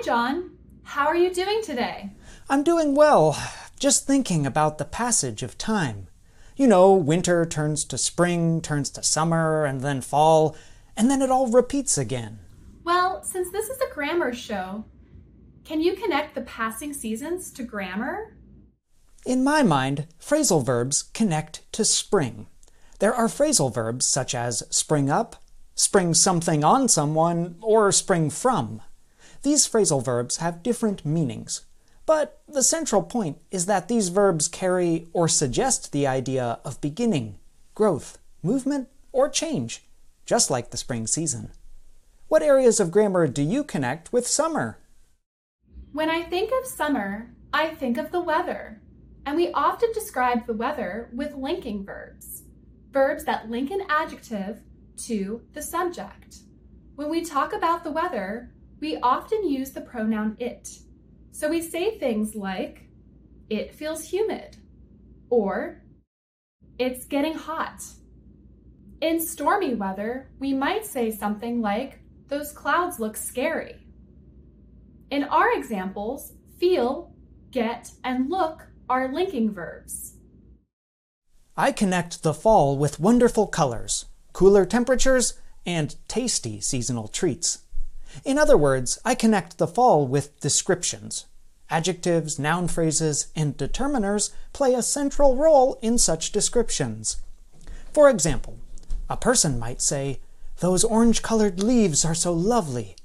Hi, John. How are you doing today? I'm doing well. Just thinking about the passage of time. You know, winter turns to spring, turns to summer, and then fall, and then it all repeats again. Well, since this is a grammar show, can you connect the passing seasons to grammar? In my mind, phrasal verbs connect to spring. There are phrasal verbs such as spring up, spring something on someone, or spring from. These phrasal verbs have different meanings. But the central point is that these verbs carry or suggest the idea of beginning, growth, movement, or change, just like the spring season. What areas of grammar do you connect with summer? When I think of summer, I think of the weather, and we often describe the weather with linking verbs, verbs that link an adjective to the subject. When we talk about the weather, we often use the pronoun it. So we say things like, it feels humid, or it's getting hot. In stormy weather, we might say something like, those clouds look scary. In our examples, feel, get, and look are linking verbs. I connect the fall with wonderful colors, cooler temperatures, and tasty seasonal treats. In other words, I connect the fall with descriptions. Adjectives, noun phrases, and determiners play a central role in such descriptions. For example, a person might say, "Those orange-colored leaves are so lovely."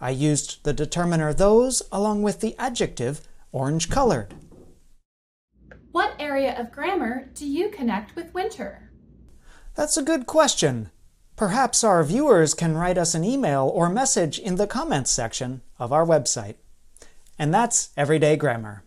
I used the determiner "those" along with the adjective "orange-colored." What area of grammar do you connect with winter? That's a good question. Perhaps our viewers can write us an email or message in the comments section of our website. And that's Everyday Grammar.